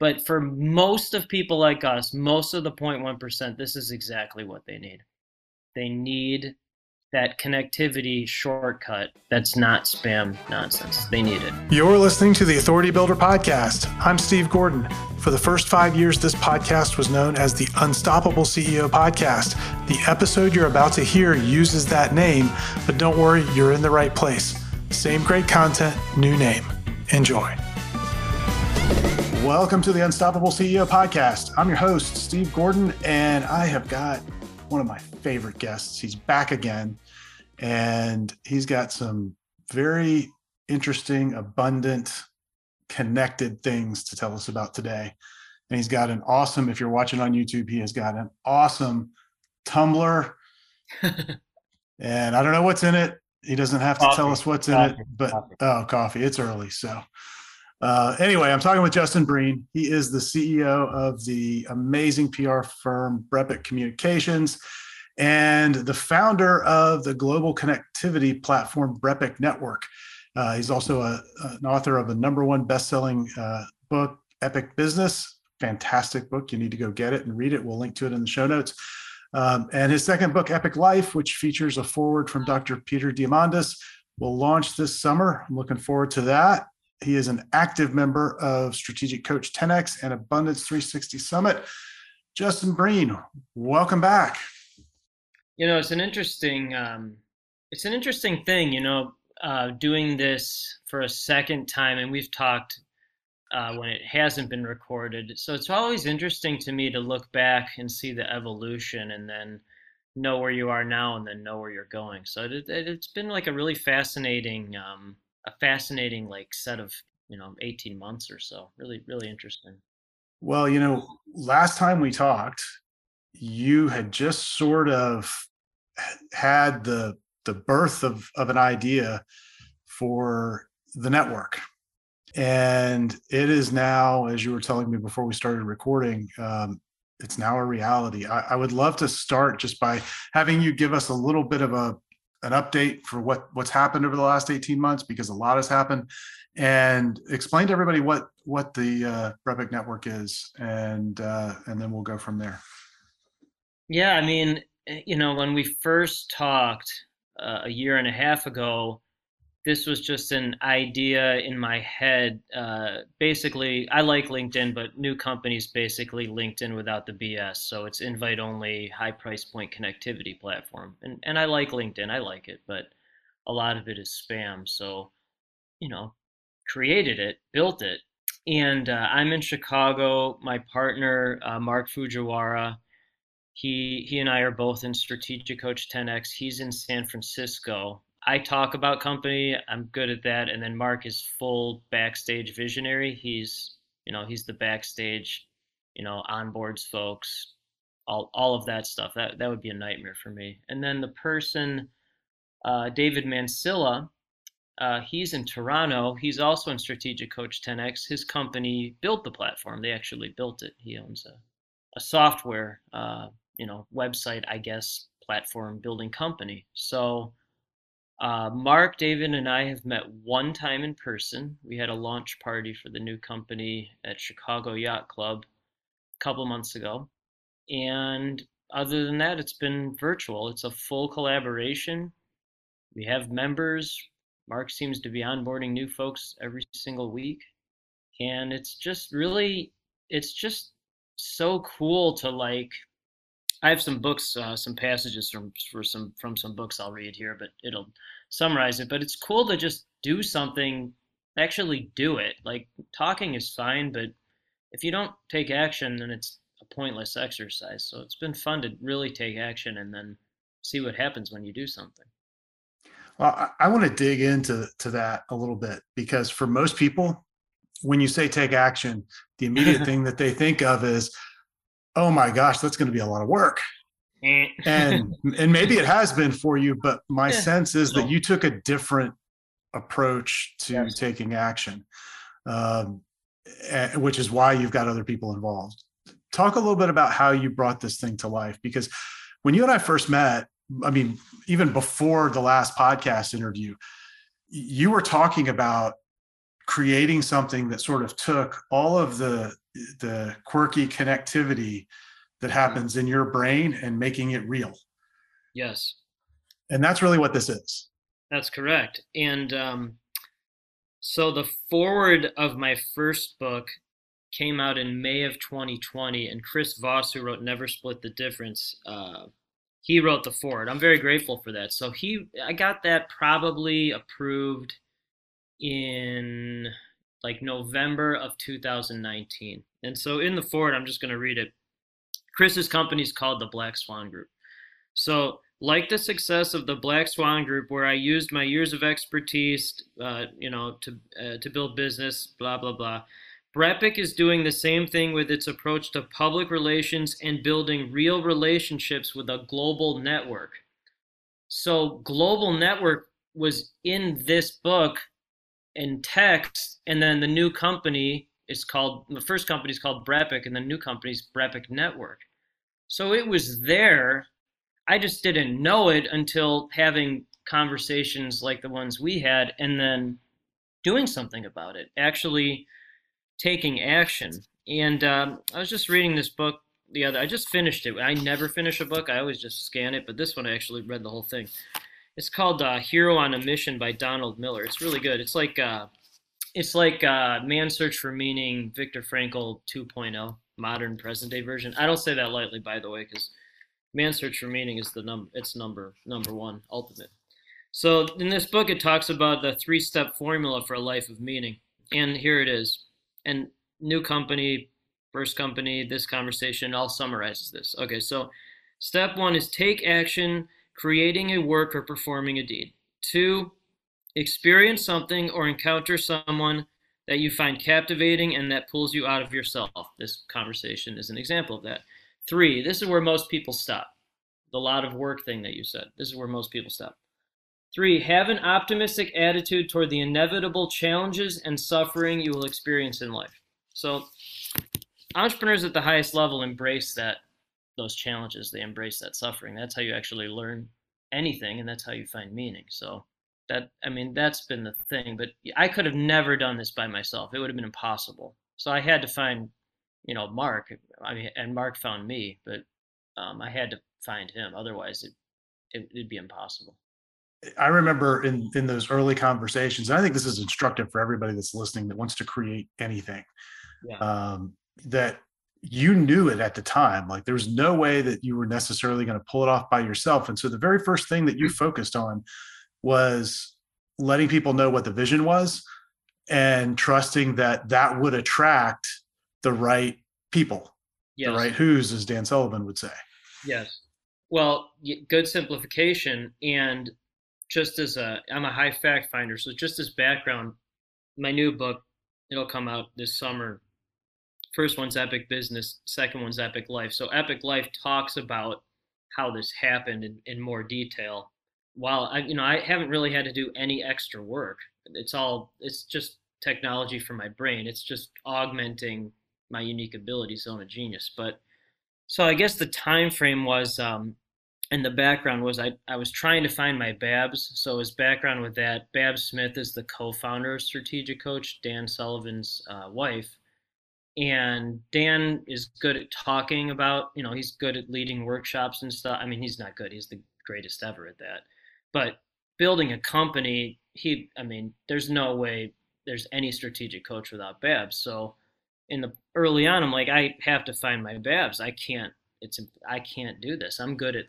But for most of people like us, most of the 0.1%, this is exactly what they need. They need that connectivity shortcut that's not spam nonsense. They need it. You're listening to the Authority Builder Podcast. I'm Steve Gordon. For the first 5 years, this podcast was known as the Unstoppable CEO Podcast. The episode you're about to hear uses that name, but don't worry, you're in the right place. Same great content, new name. Enjoy. Welcome to the Unstoppable CEO Podcast. I'm your host, Steve Gordon, and I have got one of my favorite guests. He's back again, and he's got some very interesting, abundant, connected things to tell us about today. And he's got an awesome, if you're watching on YouTube, he has got an awesome Tumblr. And I don't know what's in it. He doesn't have to tell us what's in it, but coffee. It's early. So anyway, I'm talking with Justin Breen. He is the CEO of the amazing PR firm, BrEpic Communications, and the founder of the global connectivity platform, BrEpic Network. He's also an author of a #1 best-selling book, Epic Business. Fantastic book. You need to go get it and read it. We'll link to it in the show notes. And his second book, Epic Life, which features a foreword from Dr. Peter Diamandis, will launch this summer. I'm looking forward to that. He is an active member of Strategic Coach 10X and Abundance 360 Summit. Justin Breen, welcome back. You know, it's an interesting thing, you know, doing this for a second time, and we've talked when it hasn't been recorded. So it's always interesting to me to look back and see the evolution, and then know where you are now, and then know where you're going. So it's been like a really fascinating like set of, you know, 18 months or so. Really, really interesting. Well, you know, last time we talked, you had just sort of had the birth of an idea for the network. And it is now, as you were telling me before we started recording, it's now a reality. I would love to start just by having you give us a little bit of an update for what's happened over the last 18 months, because a lot has happened, and explain to everybody what the BrEpic Network is, and then we'll go from there. Yeah, I mean, you know, when we first talked a year and a half ago, this was just an idea in my head. Basically, I like LinkedIn, but new companies basically LinkedIn without the BS. So it's invite-only, high-price-point connectivity platform. And I like LinkedIn. I like it, but a lot of it is spam. So, you know, created it, built it. And I'm in Chicago. My partner, Mark Fujiwara, he and I are both in Strategic Coach 10X. He's in San Francisco. I talk about company. I'm good at that. And then Mark is full backstage visionary. He's the backstage, you know, onboards folks, all of that stuff. That would be a nightmare for me. And then the person, David Mancilla, he's in Toronto. He's also in Strategic Coach 10X. His company built the platform. They actually built it. He owns a software, website, I guess, platform building company. So Mark, David, and I have met one time in person. We had a launch party for the new company at Chicago Yacht Club a couple months ago. And other than that, it's been virtual. It's a full collaboration. We have members. Mark seems to be onboarding new folks every single week. And it's just so cool to, like, I have some books, some passages from some books I'll read here, but it'll summarize it. But it's cool to just do something, actually do it. Like, talking is fine, but if you don't take action, then it's a pointless exercise. So it's been fun to really take action and then see what happens when you do something. Well, I want to dig into that a little bit, because for most people, when you say take action, the immediate thing that they think of is, oh my gosh, that's going to be a lot of work. And maybe it has been for you, but my sense is that you took a different approach to taking action, which is why you've got other people involved. Talk a little bit about how you brought this thing to life, because when you and I first met, I mean, even before the last podcast interview, you were talking about creating something that sort of took all of the quirky connectivity that happens in your brain and making it real. Yes. And that's really what this is. That's correct. And so the foreword of my first book came out in May of 2020, and Chris Voss, who wrote Never Split the Difference, he wrote the foreword. I'm very grateful for that. So I got that probably approved in like November of 2019. And so in the foreword, I'm just going to read it. Chris's company is called the Black Swan Group. So like the success of the Black Swan Group, where I used my years of expertise, to build business, blah, blah, blah. BrEpic is doing the same thing with its approach to public relations and building real relationships with a global network. So global network was in this book in text, and then the new company is called, the first company is called BrEpic, and the new company is BrEpic Network. So it was there. I just didn't know it until having conversations like the ones we had and then doing something about it, actually taking action. And I was just reading this book I just finished it. I never finish a book. I always just scan it. But this one, I actually read the whole thing. It's called Hero on a Mission by Donald Miller. It's really good. It's like Man's Search for Meaning, Viktor Frankl 2.0, modern present day version. I don't say that lightly, by the way, because Man's Search for Meaning is number one, ultimate. So in this book, it talks about the 3-step formula for a life of meaning. And here it is. And new company, first company, this conversation all summarizes this. Okay, so step 1 is take action, creating a work or performing a deed. 2, experience something or encounter someone that you find captivating and that pulls you out of yourself. This conversation is an example of that. 3, this is where most people stop. The lot of work thing that you said. This is where most people stop. 3, have an optimistic attitude toward the inevitable challenges and suffering you will experience in life. So entrepreneurs at the highest level embrace those challenges. They embrace that suffering. That's how you actually learn anything, and that's how you find meaning. So that's been the thing. But I could have never done this by myself. It would have been impossible. So I had to find, Mark. And Mark found me, but I had to find him. Otherwise, it'd be impossible. I remember in those early conversations, and I think this is instructive for everybody that's listening that wants to create anything, that you knew it at the time. Like there was no way that you were necessarily going to pull it off by yourself. And so the very first thing that you focused on was letting people know what the vision was and trusting that would attract the right people, the right who's, as Dan Sullivan would say. Yes. Well, good simplification. And just as I'm a high fact finder, so just as background, my new book, it'll come out this summer. First one's Epic Business, second one's Epic Life. So Epic Life talks about how this happened in more detail. While I haven't really had to do any extra work. It's just technology for my brain. It's just augmenting my unique abilities. So I'm a genius. But so I guess the time frame was. And the background was I was trying to find my Babs. So his background with that, Babs Smith is the co-founder of Strategic Coach, Dan Sullivan's wife. And Dan is good at talking about, he's good at leading workshops and stuff. I mean, he's not good. He's the greatest ever at that. But building a company, there's no way there's any strategic coach without Babs. So early on, I'm like, I have to find my Babs. I can't do this. I'm good at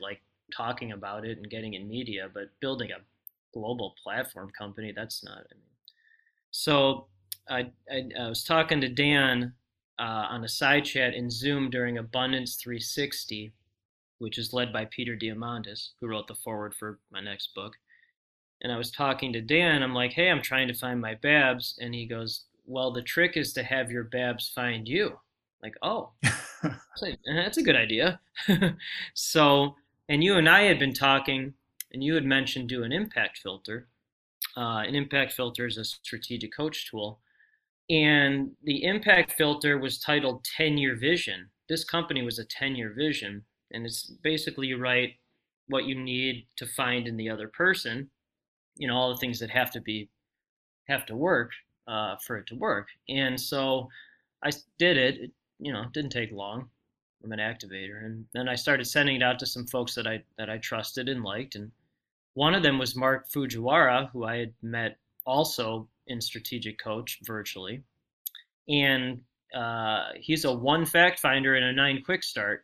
talking about it and getting in media, but building a global platform company, that's not it. So I was talking to Dan on a side chat in Zoom during Abundance 360, which is led by Peter Diamandis, who wrote the foreword for my next book. And I was talking to Dan, I'm like, hey, I'm trying to find my Babs. And he goes, well, the trick is to have your Babs find you. Like, oh, that's a good idea. So, and you and I had been talking, and you had mentioned do an impact filter. An impact filter is a strategic coach tool. And the impact filter was titled 10-year vision. This company was a 10-year vision. And it's basically you write what you need to find in the other person, all the things that have to work. for it to work. And so I did it. It, you know, didn't take long. I'm an activator. And then I started sending it out to some folks that I trusted and liked. And one of them was Mark Fujiwara, who I had met also in Strategic Coach virtually. And he's a 1 fact finder and a 9 quick start.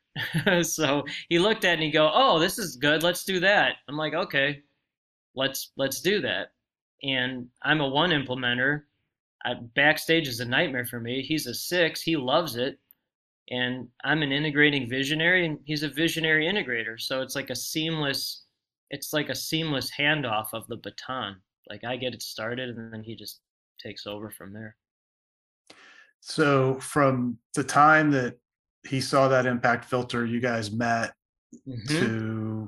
So he looked at it and he go, oh, this is good. Let's do that. I'm like, okay, let's do that. And I'm a 1 implementer. Backstage is a nightmare for me. He's a 6. He loves it. And I'm an integrating visionary, and he's a visionary integrator. So it's like a seamless, handoff of the baton. Like I get it started, and then he just takes over from there. So from the time that he saw that impact filter, you guys met to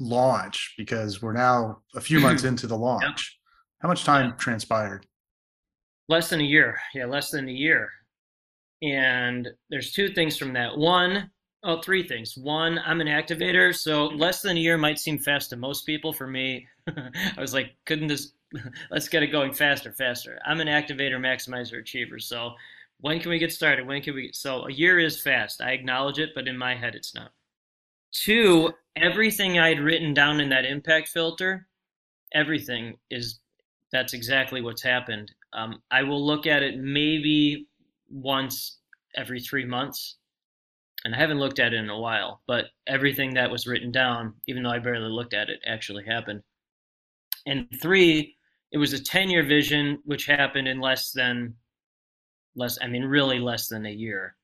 launch, because we're now a few months into the launch. Yep. How much time transpired? Less than a year. Yeah, less than a year. And there's 2 things from that. Three things. One, I'm an activator, so less than a year might seem fast to most people. For me, I was like, let's get it going faster. I'm an activator, maximizer, achiever. So when can we get started? So a year is fast. I acknowledge it, but in my head, it's not. 2, everything I'd written down in that impact filter, everything is, that's exactly what's happened. I will look at it maybe once every 3 months. And I haven't looked at it in a while, but everything that was written down, even though I barely looked at it, actually happened. And 3, it was a 10-year vision, which happened in really less than a year,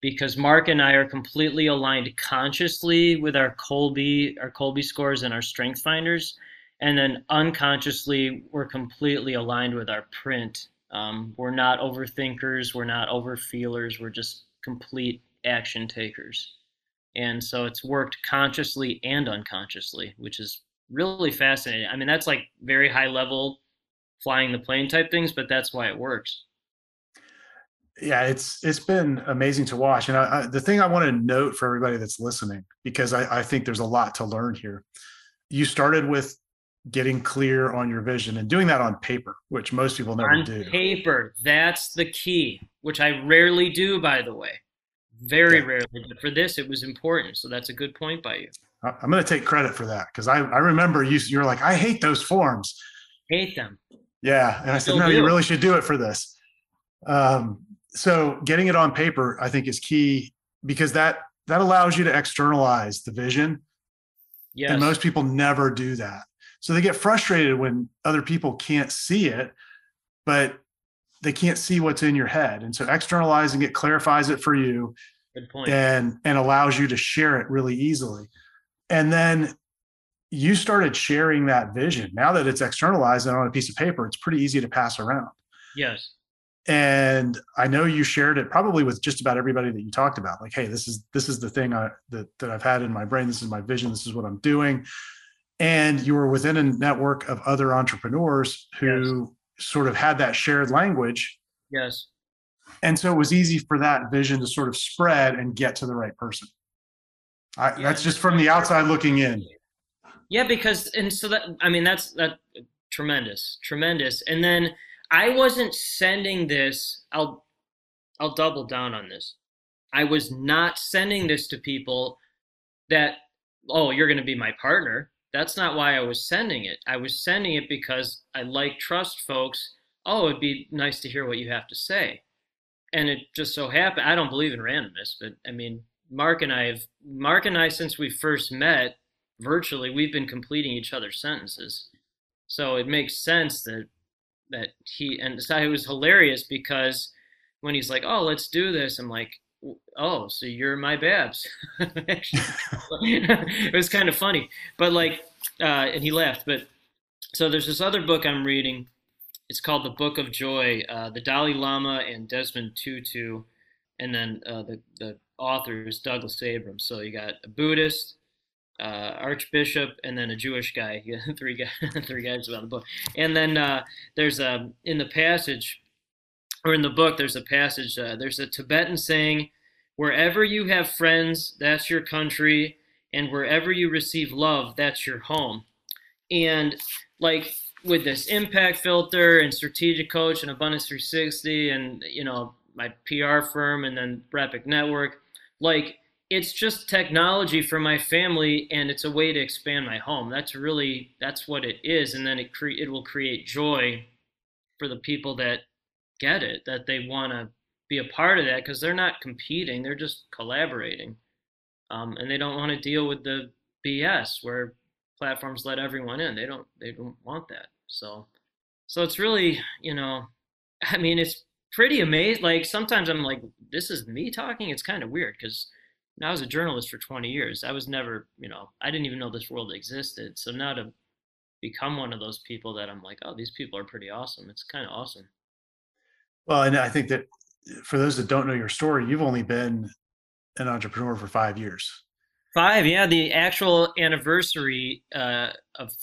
because Mark and I are completely aligned consciously with our Colby scores and our strength finders. And then unconsciously, we're completely aligned with our print. We're not overthinkers. We're not overfeelers. We're just complete action takers. And so it's worked consciously and unconsciously, which is really fascinating. I mean, that's like very high level flying the plane type things, but that's why it works. Yeah, it's been amazing to watch. And the thing I want to note for everybody that's listening, because I think there's a lot to learn here. You started with getting clear on your vision and doing that on paper, which most people never do. On paper, that's the key, which I rarely do, by the way. Very rarely, but for this, it was important. So that's a good point by you. I'm going to take credit for that, because I remember you're like, I hate those forms. Hate them. Yeah. And I said, no, you really should do it for this. So getting it on paper, I think, is key, because that allows you to externalize the vision. Yes. And most people never do that. So they get frustrated when other people can't see it, but they can't see what's in your head. And so externalizing it clarifies it for you. Good point. And allows you to share it really easily. And then you started sharing that vision. Now that it's externalized and on a piece of paper, it's pretty easy to pass around. Yes. And I know you shared it probably with just about everybody that you talked about. Like, hey, this is the thing that I've had in my brain. This is my vision. This is what I'm doing. And you were within a network of other entrepreneurs who sort of had that shared language. Yes. And so it was easy for that vision to sort of spread and get to the right person. That's just from the outside looking in. Yeah, that's tremendous, tremendous. And then I wasn't sending this. I'll double down on this. I was not sending this to people that, oh, you're going to be my partner. That's not why I was sending it. I was sending it because I trust folks. Oh, it'd be nice to hear what you have to say. And it just so happened, I don't believe in randomness, but I mean, Mark and I, since we first met virtually, we've been completing each other's sentences. So it makes sense that he, and so it was hilarious, because when he's like, oh, let's do this, I'm like, oh, so you're my Babs. It was kind of funny, but and he laughed. But so there's this other book I'm reading. It's called The Book of Joy, the Dalai Lama and Desmond Tutu. And then the author is Douglas Abrams. So you got a Buddhist, archbishop, and then a Jewish guy. You got 3 guys, 3 guys about the book. And then in the book, there's a passage, there's a Tibetan saying, wherever you have friends, that's your country, and wherever you receive love, that's your home. And with this impact filter and strategic coach and Abundance 360 and, you know, my PR firm and then BrEpic Network, like it's just technology for my family and it's a way to expand my home. That's really, that's what it is. And then it will create joy for the people that get it, that they want to be a part of that because they're not competing. They're just collaborating. And they don't want to deal with the BS where platforms let everyone in. They don't want that. So it's really, you know, I mean, it's pretty amazing. Like sometimes I'm like, this is me talking. It's kind of weird because I was a journalist for 20 years. I was never, you know, I didn't even know this world existed. So now to become one of those people that I'm like, oh, these people are pretty awesome. It's kind of awesome. Well, and I think that for those that don't know your story, you've only been an entrepreneur for 5 years. Yeah. The actual anniversary of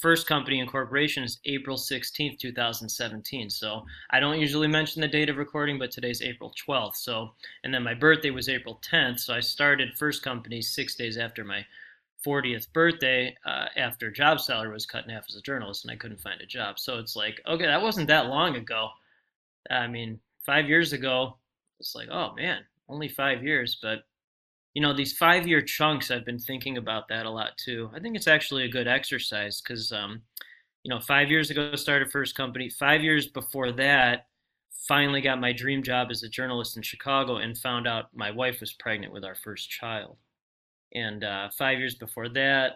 first company incorporation is April 16th, 2017. So I don't usually mention the date of recording, but today's April 12th. So, and then my birthday was April 10th. So I started first company 6 days after my 40th birthday, after job salary was cut in half as a journalist and I couldn't find a job. So it's like, okay, that wasn't that long ago. I mean, 5 years ago, it's like, oh man, only 5 years, but you know, these 5 year chunks, I've been thinking about that a lot too. I think it's actually a good exercise because, you know, 5 years ago, I started first company. 5 years before that, finally got my dream job as a journalist in Chicago and found out my wife was pregnant with our first child. And 5 years before that,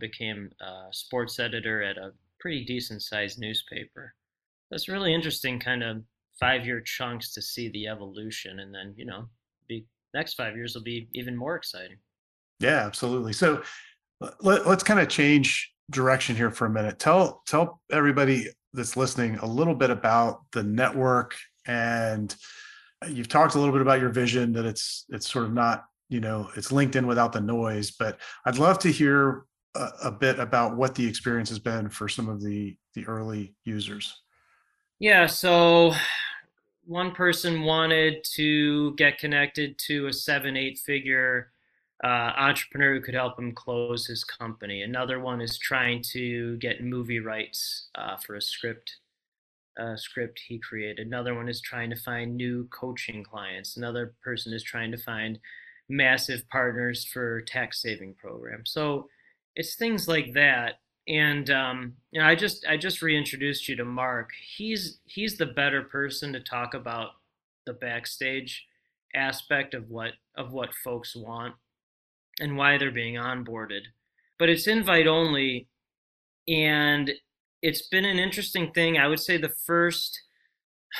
became a sports editor at a pretty decent sized newspaper. That's really interesting kind of 5 year chunks to see the evolution and then, you know, next 5 years will be even more exciting. Yeah, absolutely. So let's kind of change direction here for a minute. Tell everybody that's listening a little bit about the network, and you've talked a little bit about your vision that it's sort of not, you know, it's LinkedIn without the noise, but I'd love to hear a bit about what the experience has been for some of the early users. Yeah, so one person wanted to get connected to a 7-8 figure entrepreneur who could help him close his company. Another one is trying to get movie rights for a script he created. Another one is trying to find new coaching clients. Another person is trying to find massive partners for tax saving programs. So it's things like that. And you know, I just reintroduced you to Mark. He's the better person to talk about the backstage aspect of what folks want and why they're being onboarded. But it's invite only, and it's been an interesting thing. I would say the first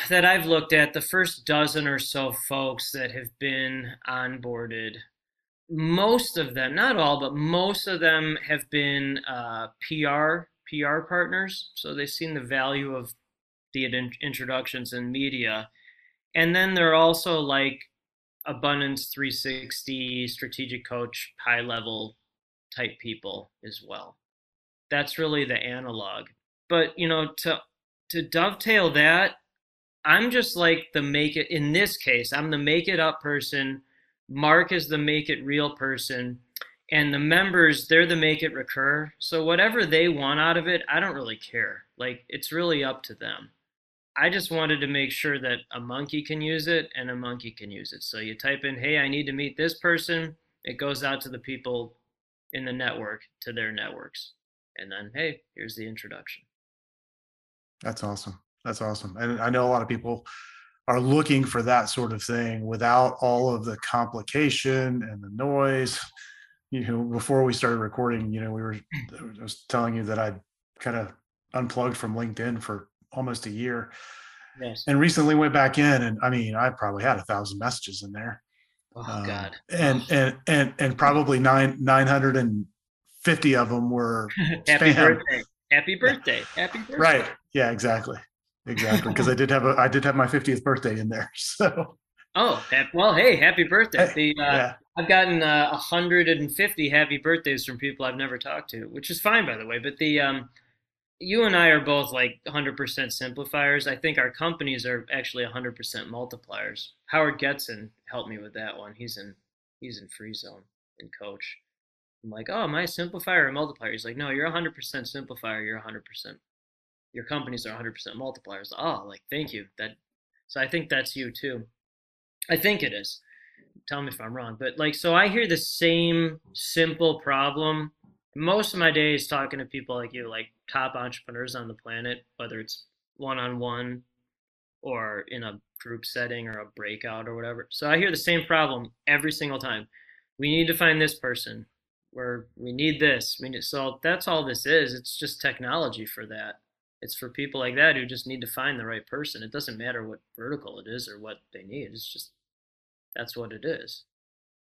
that I've looked at, the first dozen or so folks that have been onboarded, most of them, not all, but most of them have been PR partners. So they've seen the value of the introductions in media. And then they're also like Abundance 360, strategic coach, high level type people as well. That's really the analog. But, you know, to dovetail that, I'm just like the make it, in this case, I'm the make it up person. Mark is the make it real person, and the members, they're the make it recur. So whatever they want out of it, I don't really care. Like, it's really up to them. I just wanted to make sure that a monkey can use it and a monkey can use it. So you type in, hey, I need to meet this person. It goes out to the people in the network, to their networks. And then, hey, here's the introduction. That's awesome. That's awesome. And I know a lot of people are looking for that sort of thing without all of the complication and the noise. You know, before we started recording, you know, I was telling you that I kind of unplugged from LinkedIn for almost a year. Yes. And recently went back in, and I mean, I probably had 1,000 messages in there. Oh God. And probably 950 of them were happy birthday. Happy birthday. Yeah. Happy birthday. Right. Yeah, exactly. Exactly, because I did have my 50th birthday in there. So. Oh well, hey, happy birthday! Hey, yeah. I've gotten 150 happy birthdays from people I've never talked to, which is fine, by the way. But you and I are both like 100% simplifiers. I think our companies are actually 100% multipliers. Howard Getzen helped me with that one. He's in Free Zone and coach. I'm like, oh, am I a simplifier or a multiplier? He's like, no, you're 100% simplifier. You're 100%. your companies are 100% multipliers. Oh, like, thank you. So I think that's you too. I think it is. Tell me if I'm wrong, but like, so I hear the same simple problem most of my days talking to people like you, like top entrepreneurs on the planet, whether it's one-on-one or in a group setting or a breakout or whatever. So I hear the same problem every single time. We need to find this person, where we need this. So that's all this is. It's just technology for that. It's for people like that who just need to find the right person. It doesn't matter what vertical it is or what they need. It's just, that's what it is.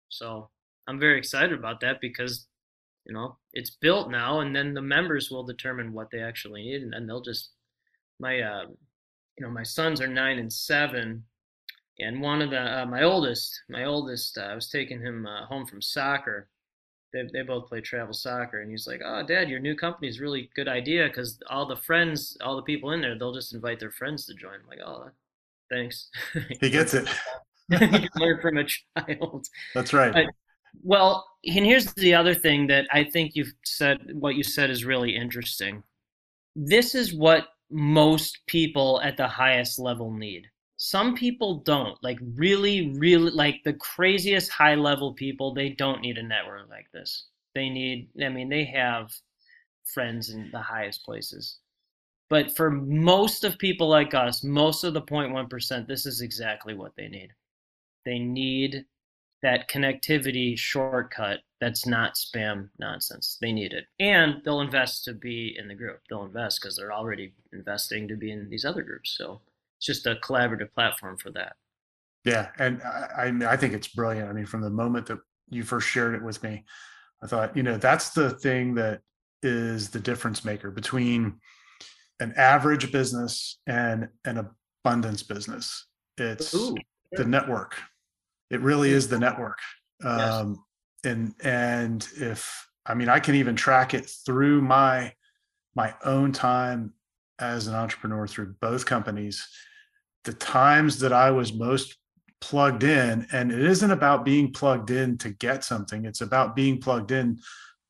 So I'm very excited about that because, you know, it's built now, and then the members will determine what they actually need. And then they'll just, my sons are 9 and 7, and one of the, my oldest, I was taking him home from soccer. They both play travel soccer. And he's like, oh, Dad, your new company is really good idea, because all the people in there, they'll just invite their friends to join. I'm like, oh, thanks. He gets it. You learn from a child. That's right. Well, and here's the other thing that I think what you said is really interesting. This is what most people at the highest level need. Some people don't, like really, really, like the craziest high level people, they don't need a network like this. They have friends in the highest places. But for most of people like us, most of the 0.1%, this is exactly what they need. They need that connectivity shortcut that's not spam nonsense. They need it. And they'll invest to be in the group. They'll invest because they're already investing to be in these other groups. So it's just a collaborative platform for that. Yeah. And I think it's brilliant. I mean, from the moment that you first shared it with me, I thought, that's the thing that is the difference maker between an average business and an abundance business. It's the network. It really is the network. Yes. And I can even track it through my own time as an entrepreneur through both companies, the times that I was most plugged in, and it isn't about being plugged in to get something. It's about being plugged in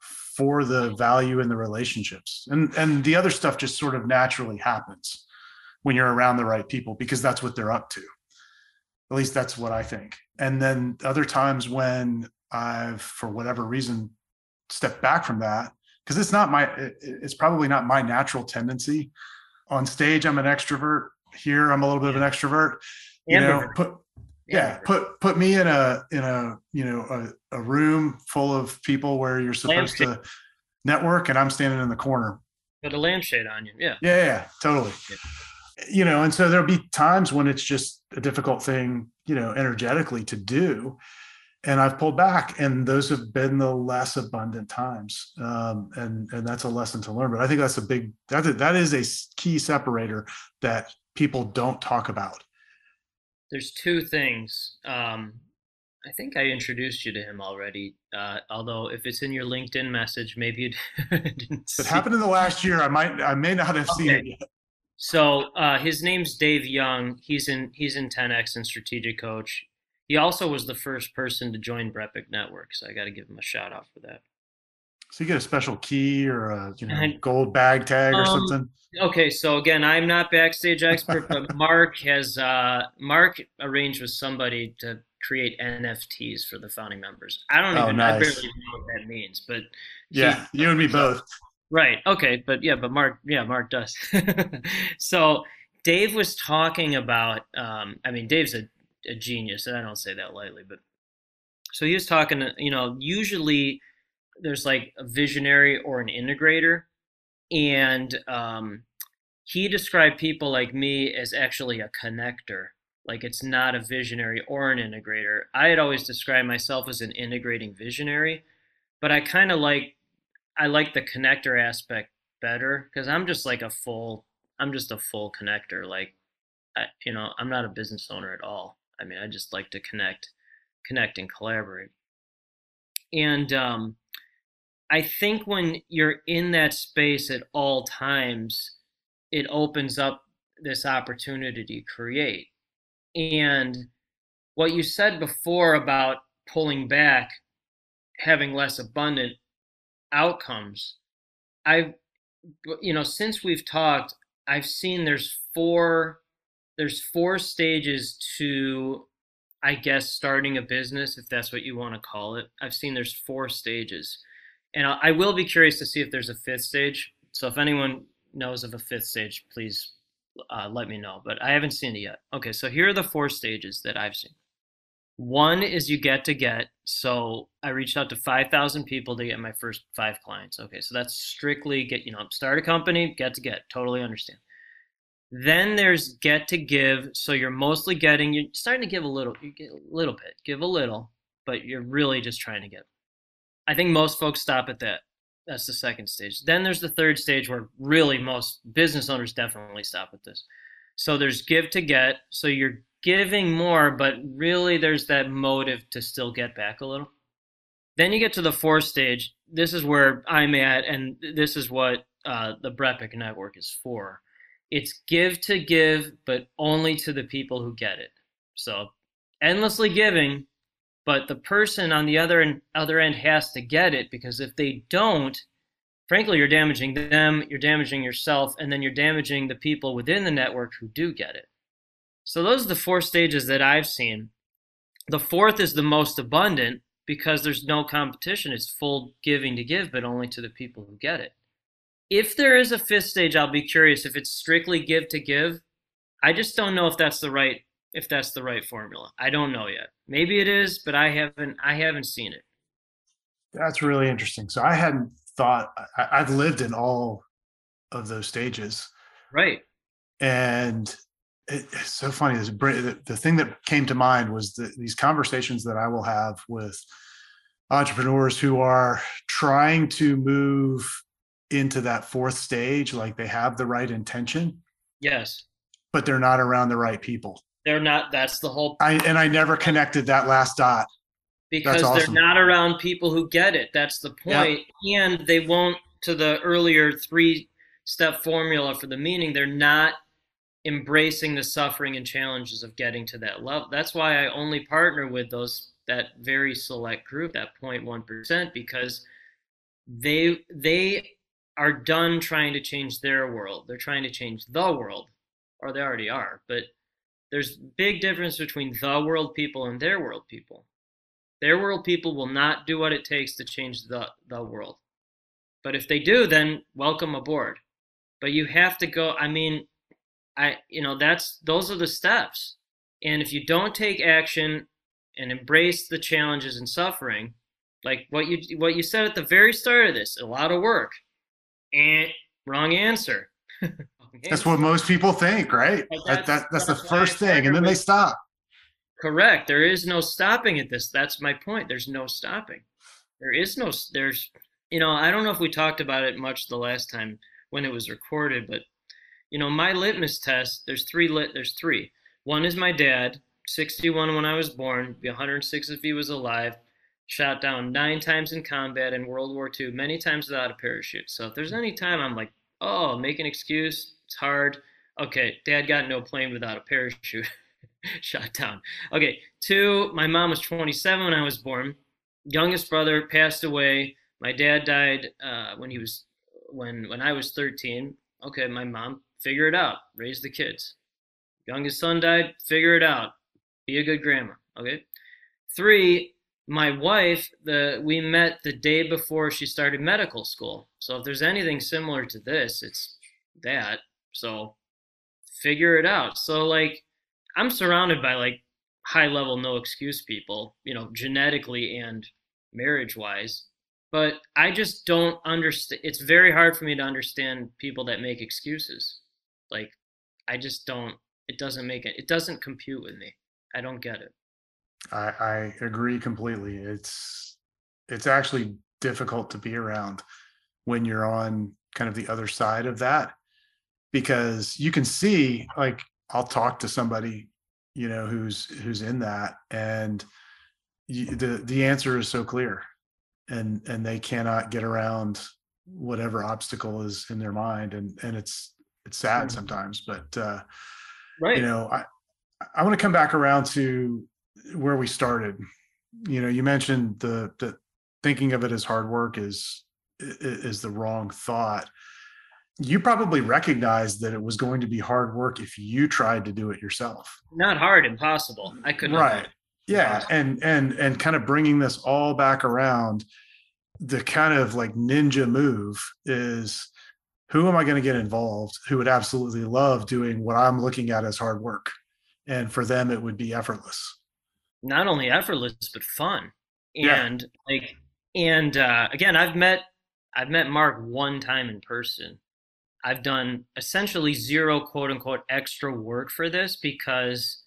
for the value in the relationships. And the other stuff just sort of naturally happens when you're around the right people, because that's what they're up to. At least that's what I think. And then other times when I've, for whatever reason, stepped back from that, because it's probably not my natural tendency. On stage, I'm an extrovert. Here, I'm a little bit of an extrovert. Put me in a room full of people where you're supposed to network, and I'm standing in the corner. Put a lampshade on you. Yeah, totally. Yeah. And so there'll be times when it's just a difficult thing, energetically to do. And I've pulled back, and those have been the less abundant times. And that's a lesson to learn, but I think that's that is a key separator that people don't talk about. There's two things. I think I introduced you to him already. Although if it's in your LinkedIn message, maybe you didn't see it. It happened in the last year. I may not have seen it yet. So his name's Dave Young. He's in 10X and Strategic Coach. He also was the first person to join BrEpic Network, so I got to give him a shout out for that. So you get a special key or a gold bag tag or something? Okay, so again, I'm not backstage expert, but Mark has arranged with somebody to create NFTs for the founding members. I don't even I barely know what that means, but you and me both. Right. Okay, but Mark does. So Dave was talking about Dave's a genius, and I don't say that lightly, but so he was talking, usually there's like a visionary or an integrator, and he described people like me as actually a connector. Like, it's not a visionary or an integrator. I had always described myself as an integrating visionary, but I like the connector aspect better, because I'm just a full connector. Like, I'm not a business owner at all. I mean, I just like to connect and collaborate. And I think when you're in that space at all times, it opens up this opportunity to create. And what you said before about pulling back, having less abundant outcomes, since we've talked, I've seen there's four stages to, I guess, starting a business, if that's what you want to call it. I've seen there's four stages, and I will be curious to see if there's a fifth stage. So if anyone knows of a fifth stage, please let me know, but I haven't seen it yet. Okay. So here are the four stages that I've seen. One is you get to get. So I reached out to 5,000 people to get my first 5 clients. Okay. So that's strictly get, you know, start a company, get to get. Totally understand. Then there's get to give. So you're mostly getting, you're starting to give a little, you get a little bit, give a little, but you're really just trying to give. I think most folks stop at that. That's the second stage. Then there's the third stage where really most business owners definitely stop at this. So there's give to get. So you're giving more, but really there's that motive to still get back a little. Then you get to the fourth stage. This is where I'm at, and this is what the BrEpic Network is for. It's give to give, but only to the people who get it. So endlessly giving, but the person on the other end has to get it, because if they don't, frankly, you're damaging them, you're damaging yourself, and then you're damaging the people within the network who do get it. So those are the four stages that I've seen. The fourth is the most abundant because there's no competition. It's full giving to give, but only to the people who get it. If there is a fifth stage, I'll be curious if it's strictly give to give. I just don't know if that's the right formula. I don't know yet. Maybe it is, but I haven't seen it. That's really interesting. So I hadn't thought, I've lived in all of those stages. Right. And it's so funny. The thing that came to mind was these conversations that I will have with entrepreneurs who are trying to move into that fourth stage, like they have the right intention. Yes. But they're not around the right people. They're not. That's the whole. I never connected that last dot. Because awesome. They're not around people who get it. That's the point. Yep. And they won't, to the earlier 3-step formula for the meaning, they're not embracing the suffering and challenges of getting to that level. That's why I only partner with that very select group, that 0.1%, because they are done trying to change their world. They're trying to change the world, or they already are. But there's big difference between the world people and their world people. Their world people will not do what it takes to change the world. But if they do, then welcome aboard. But you have to go, those are the steps. And if you don't take action and embrace the challenges and suffering, like what you said at the very start of this, a lot of work. And wrong answer. That's what most people think, right? That's the first thing, and then they stop. Correct. There is no stopping at this. That's my point. There's no stopping. I don't know if we talked about it much the last time when it was recorded, but my litmus test, there's three. One is my dad, 61 when I was born, be 106 if he was alive. Shot down 9 times in combat in World War II, many times without a parachute. So if there's any time I'm like, oh, make an excuse, it's hard. Okay, dad got into a plane without a parachute, shot down. Okay, 2, my mom was 27 when I was born. Youngest brother passed away. My dad died when I was 13. Okay, my mom, figure it out, raise the kids. Youngest son died, figure it out, be a good grandma. Okay, 3. My wife, we met the day before she started medical school. So if there's anything similar to this, it's that. So figure it out. So like I'm surrounded by like high level, no excuse people, genetically and marriage wise, but I just don't understand. It's very hard for me to understand people that make excuses. Like I just don't, it doesn't compute with me. I don't get it. I agree completely. It's actually difficult to be around when you're on kind of the other side of that, because you can see, like, I'll talk to somebody, who's in that, and the answer is so clear, and they cannot get around whatever obstacle is in their mind, and it's sad right. Sometimes, but right. I want to come back around to where we started. You mentioned the thinking of it as hard work is the wrong thought. you probably recognized that it was going to be hard work if you tried to do it yourself. Not hard, impossible. I couldn't. Right. Yeah. And kind of bringing this all back around, the kind of like ninja move is, who am I going to get involved who would absolutely love doing what I'm looking at as hard work? And for them, it would be effortless. Not only effortless, but fun. And again, I've met Mark one time in person. I've done essentially zero quote unquote extra work for this, because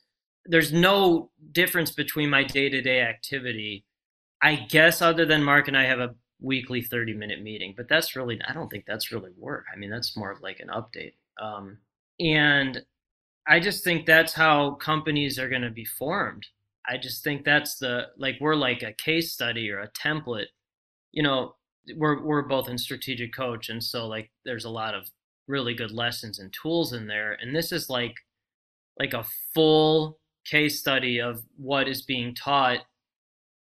there's no difference between my day-to-day activity, I guess, other than Mark and I have a weekly 30-minute meeting, but that's really, I don't think that's really work. I mean, that's more of like an update. And I just think that's how companies are going to be formed. I just think that's the, like, we're like a case study or a template, you know. We're both in Strategic Coach, and so like there's a lot of really good lessons and tools in there, and this is like a full case study of what is being taught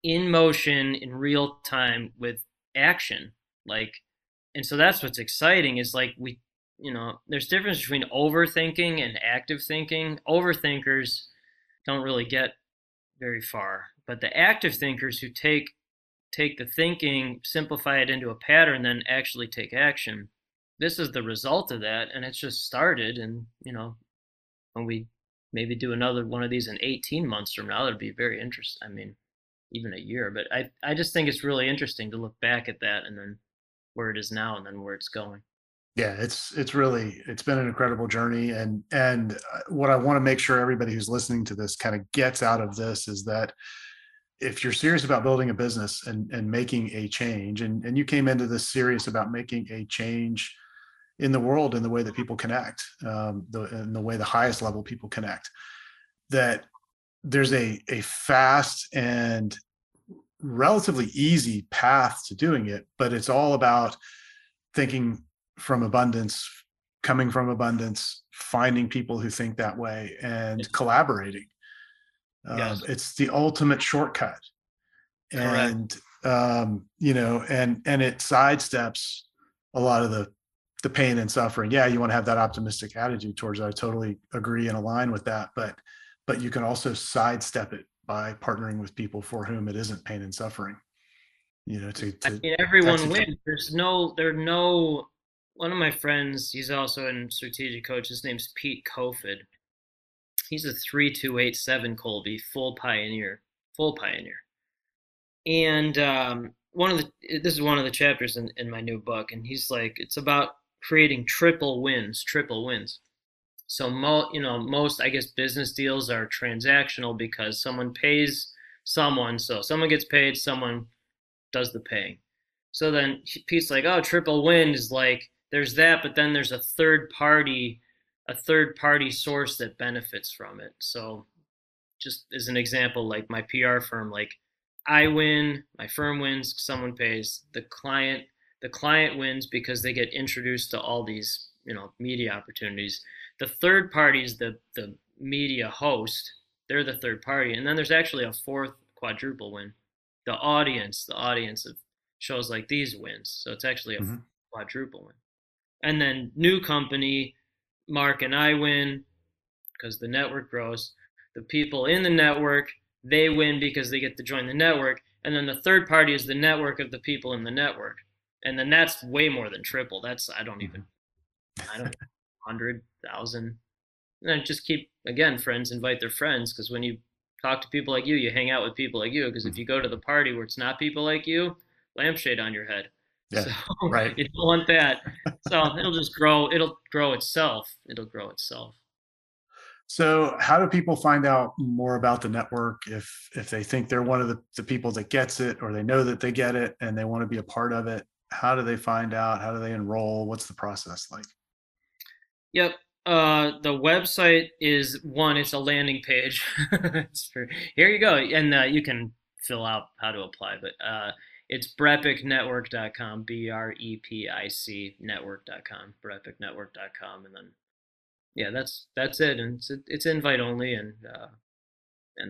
in motion in real time with action. Like, and so that's what's exciting, is like, we, you know, there's difference between overthinking and active thinking. Overthinkers don't really get very far, but the active thinkers who take the thinking, simplify it into a pattern, then actually take action. This is the result of that. And it's just started. And, you know, when we maybe do another one of these in 18 months from now, that'd be very interesting. I mean, even a year, but I just think it's really interesting to look back at that and then where it is now and then where it's going. Yeah. It's been an incredible journey. And what I want to make sure everybody who's listening to this kind of gets out of this is that, if you're serious about building a business and making a change, and you came into this serious about making a change in the world, in the way that people connect, in the way the highest level people connect, that there's a fast and relatively easy path to doing it, but it's all about thinking from abundance, coming from abundance, finding people who think that way, and collaborating. Yes. It's the ultimate shortcut, and you know, and it sidesteps a lot of the pain and suffering. Yeah, you want to have that optimistic attitude towards it. I totally agree and align with that, but you can also sidestep it by partnering with people for whom it isn't pain and suffering. You know, I mean, everyone wins. One of my friends, he's also in Strategic Coach. His name's Pete Kofid. He's a 3287 Colby, full pioneer. And this is one of the chapters in my new book. And he's like, it's about creating triple wins. So most, I guess, business deals are transactional because someone pays someone. So someone gets paid, someone does the paying. So then Pete's like, oh, triple win is like, there's that, but then there's a third party source that benefits from it. So just as an example, like my PR firm, like I win, my firm wins, someone pays, the client wins because they get introduced to all these, you know, media opportunities. The third party is the media host, they're the third party. And then there's actually a fourth quadruple win. The audience of shows like these wins. So it's actually a quadruple win. And then new company, Mark and I win because the network grows. The people in the network, they win because they get to join the network. And then the third party is the network of the people in the network. And then that's way more than triple. That's, I don't 100,000. And I just keep, again, friends invite their friends, because when you talk to people like you, you hang out with people like you. Because if you go to the party where it's not people like you, lampshade on your head. Yeah, so, right. You don't want that. So it'll just grow. It'll grow itself. So how do people find out more about the network if they think they're one of the people that gets it, or they know that they get it and they want to be a part of it? How do they find out? How do they enroll? What's the process like? Yep. The website is one. It's a landing page. Here you go. And you can fill out how to apply, but it's brepicnetwork.com, BREPIC network.com, brepicnetwork.com. And then, yeah, that's it. And it's invite only. And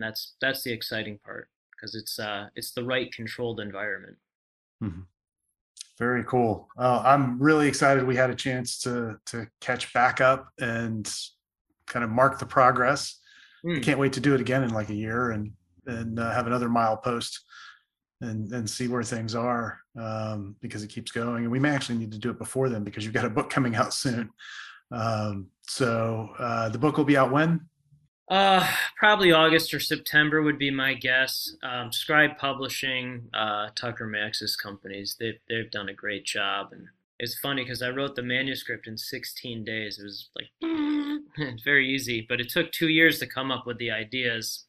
that's the exciting part, because it's the right controlled environment. Mm-hmm. Very cool. I'm really excited we had a chance to catch back up and kind of mark the progress. I can't wait to do it again in like a year and have another milepost and see where things are, because it keeps going. And we may actually need to do it before then, because you've got a book coming out soon. So the book will be out when? Probably August or September would be my guess. Scribe Publishing, Tucker Max's companies, they've done a great job. And it's funny because I wrote the manuscript in 16 days. It was like very easy, but it took 2 years to come up with the ideas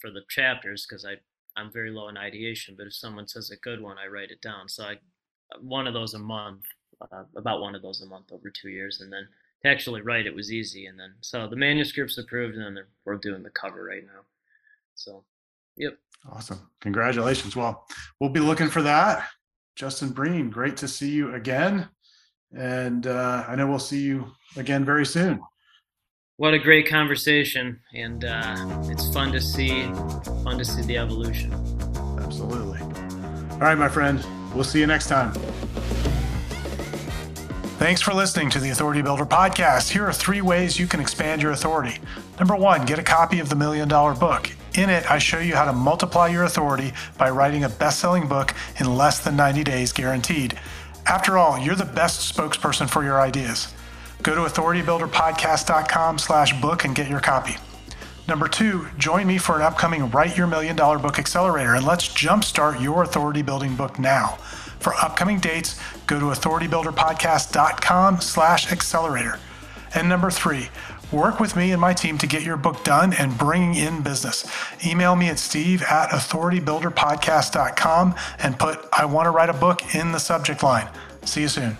for the chapters, because I'm very low in ideation. But if someone says a good one, I write it down. So about one of those a month over 2 years, and then to actually write it was easy. And then so the manuscript's approved, and then we're doing the cover right now. So, yep. Awesome. Congratulations. Well, we'll be looking for that. Justin Breen, great to see you again. And I know we'll see you again very soon. What a great conversation, and it's fun to see the evolution. Absolutely. All right, my friend, we'll see you next time. Thanks for listening to the Authority Builder Podcast. Here are 3 ways you can expand your authority. Number 1, get a copy of the $1 Million Book. In it, I show you how to multiply your authority by writing a best-selling book in less than 90 days guaranteed. After all, you're the best spokesperson for your ideas. Go to authoritybuilderpodcast.com/book and get your copy. Number 2, join me for an upcoming Write Your $1 Million Book Accelerator, and let's jumpstart your authority building book now. For upcoming dates, go to authoritybuilderpodcast.com/accelerator. And number 3, work with me and my team to get your book done and bringing in business. Email me at steve@authoritybuilderpodcast.com and put, "I want to write a book" in the subject line. See you soon.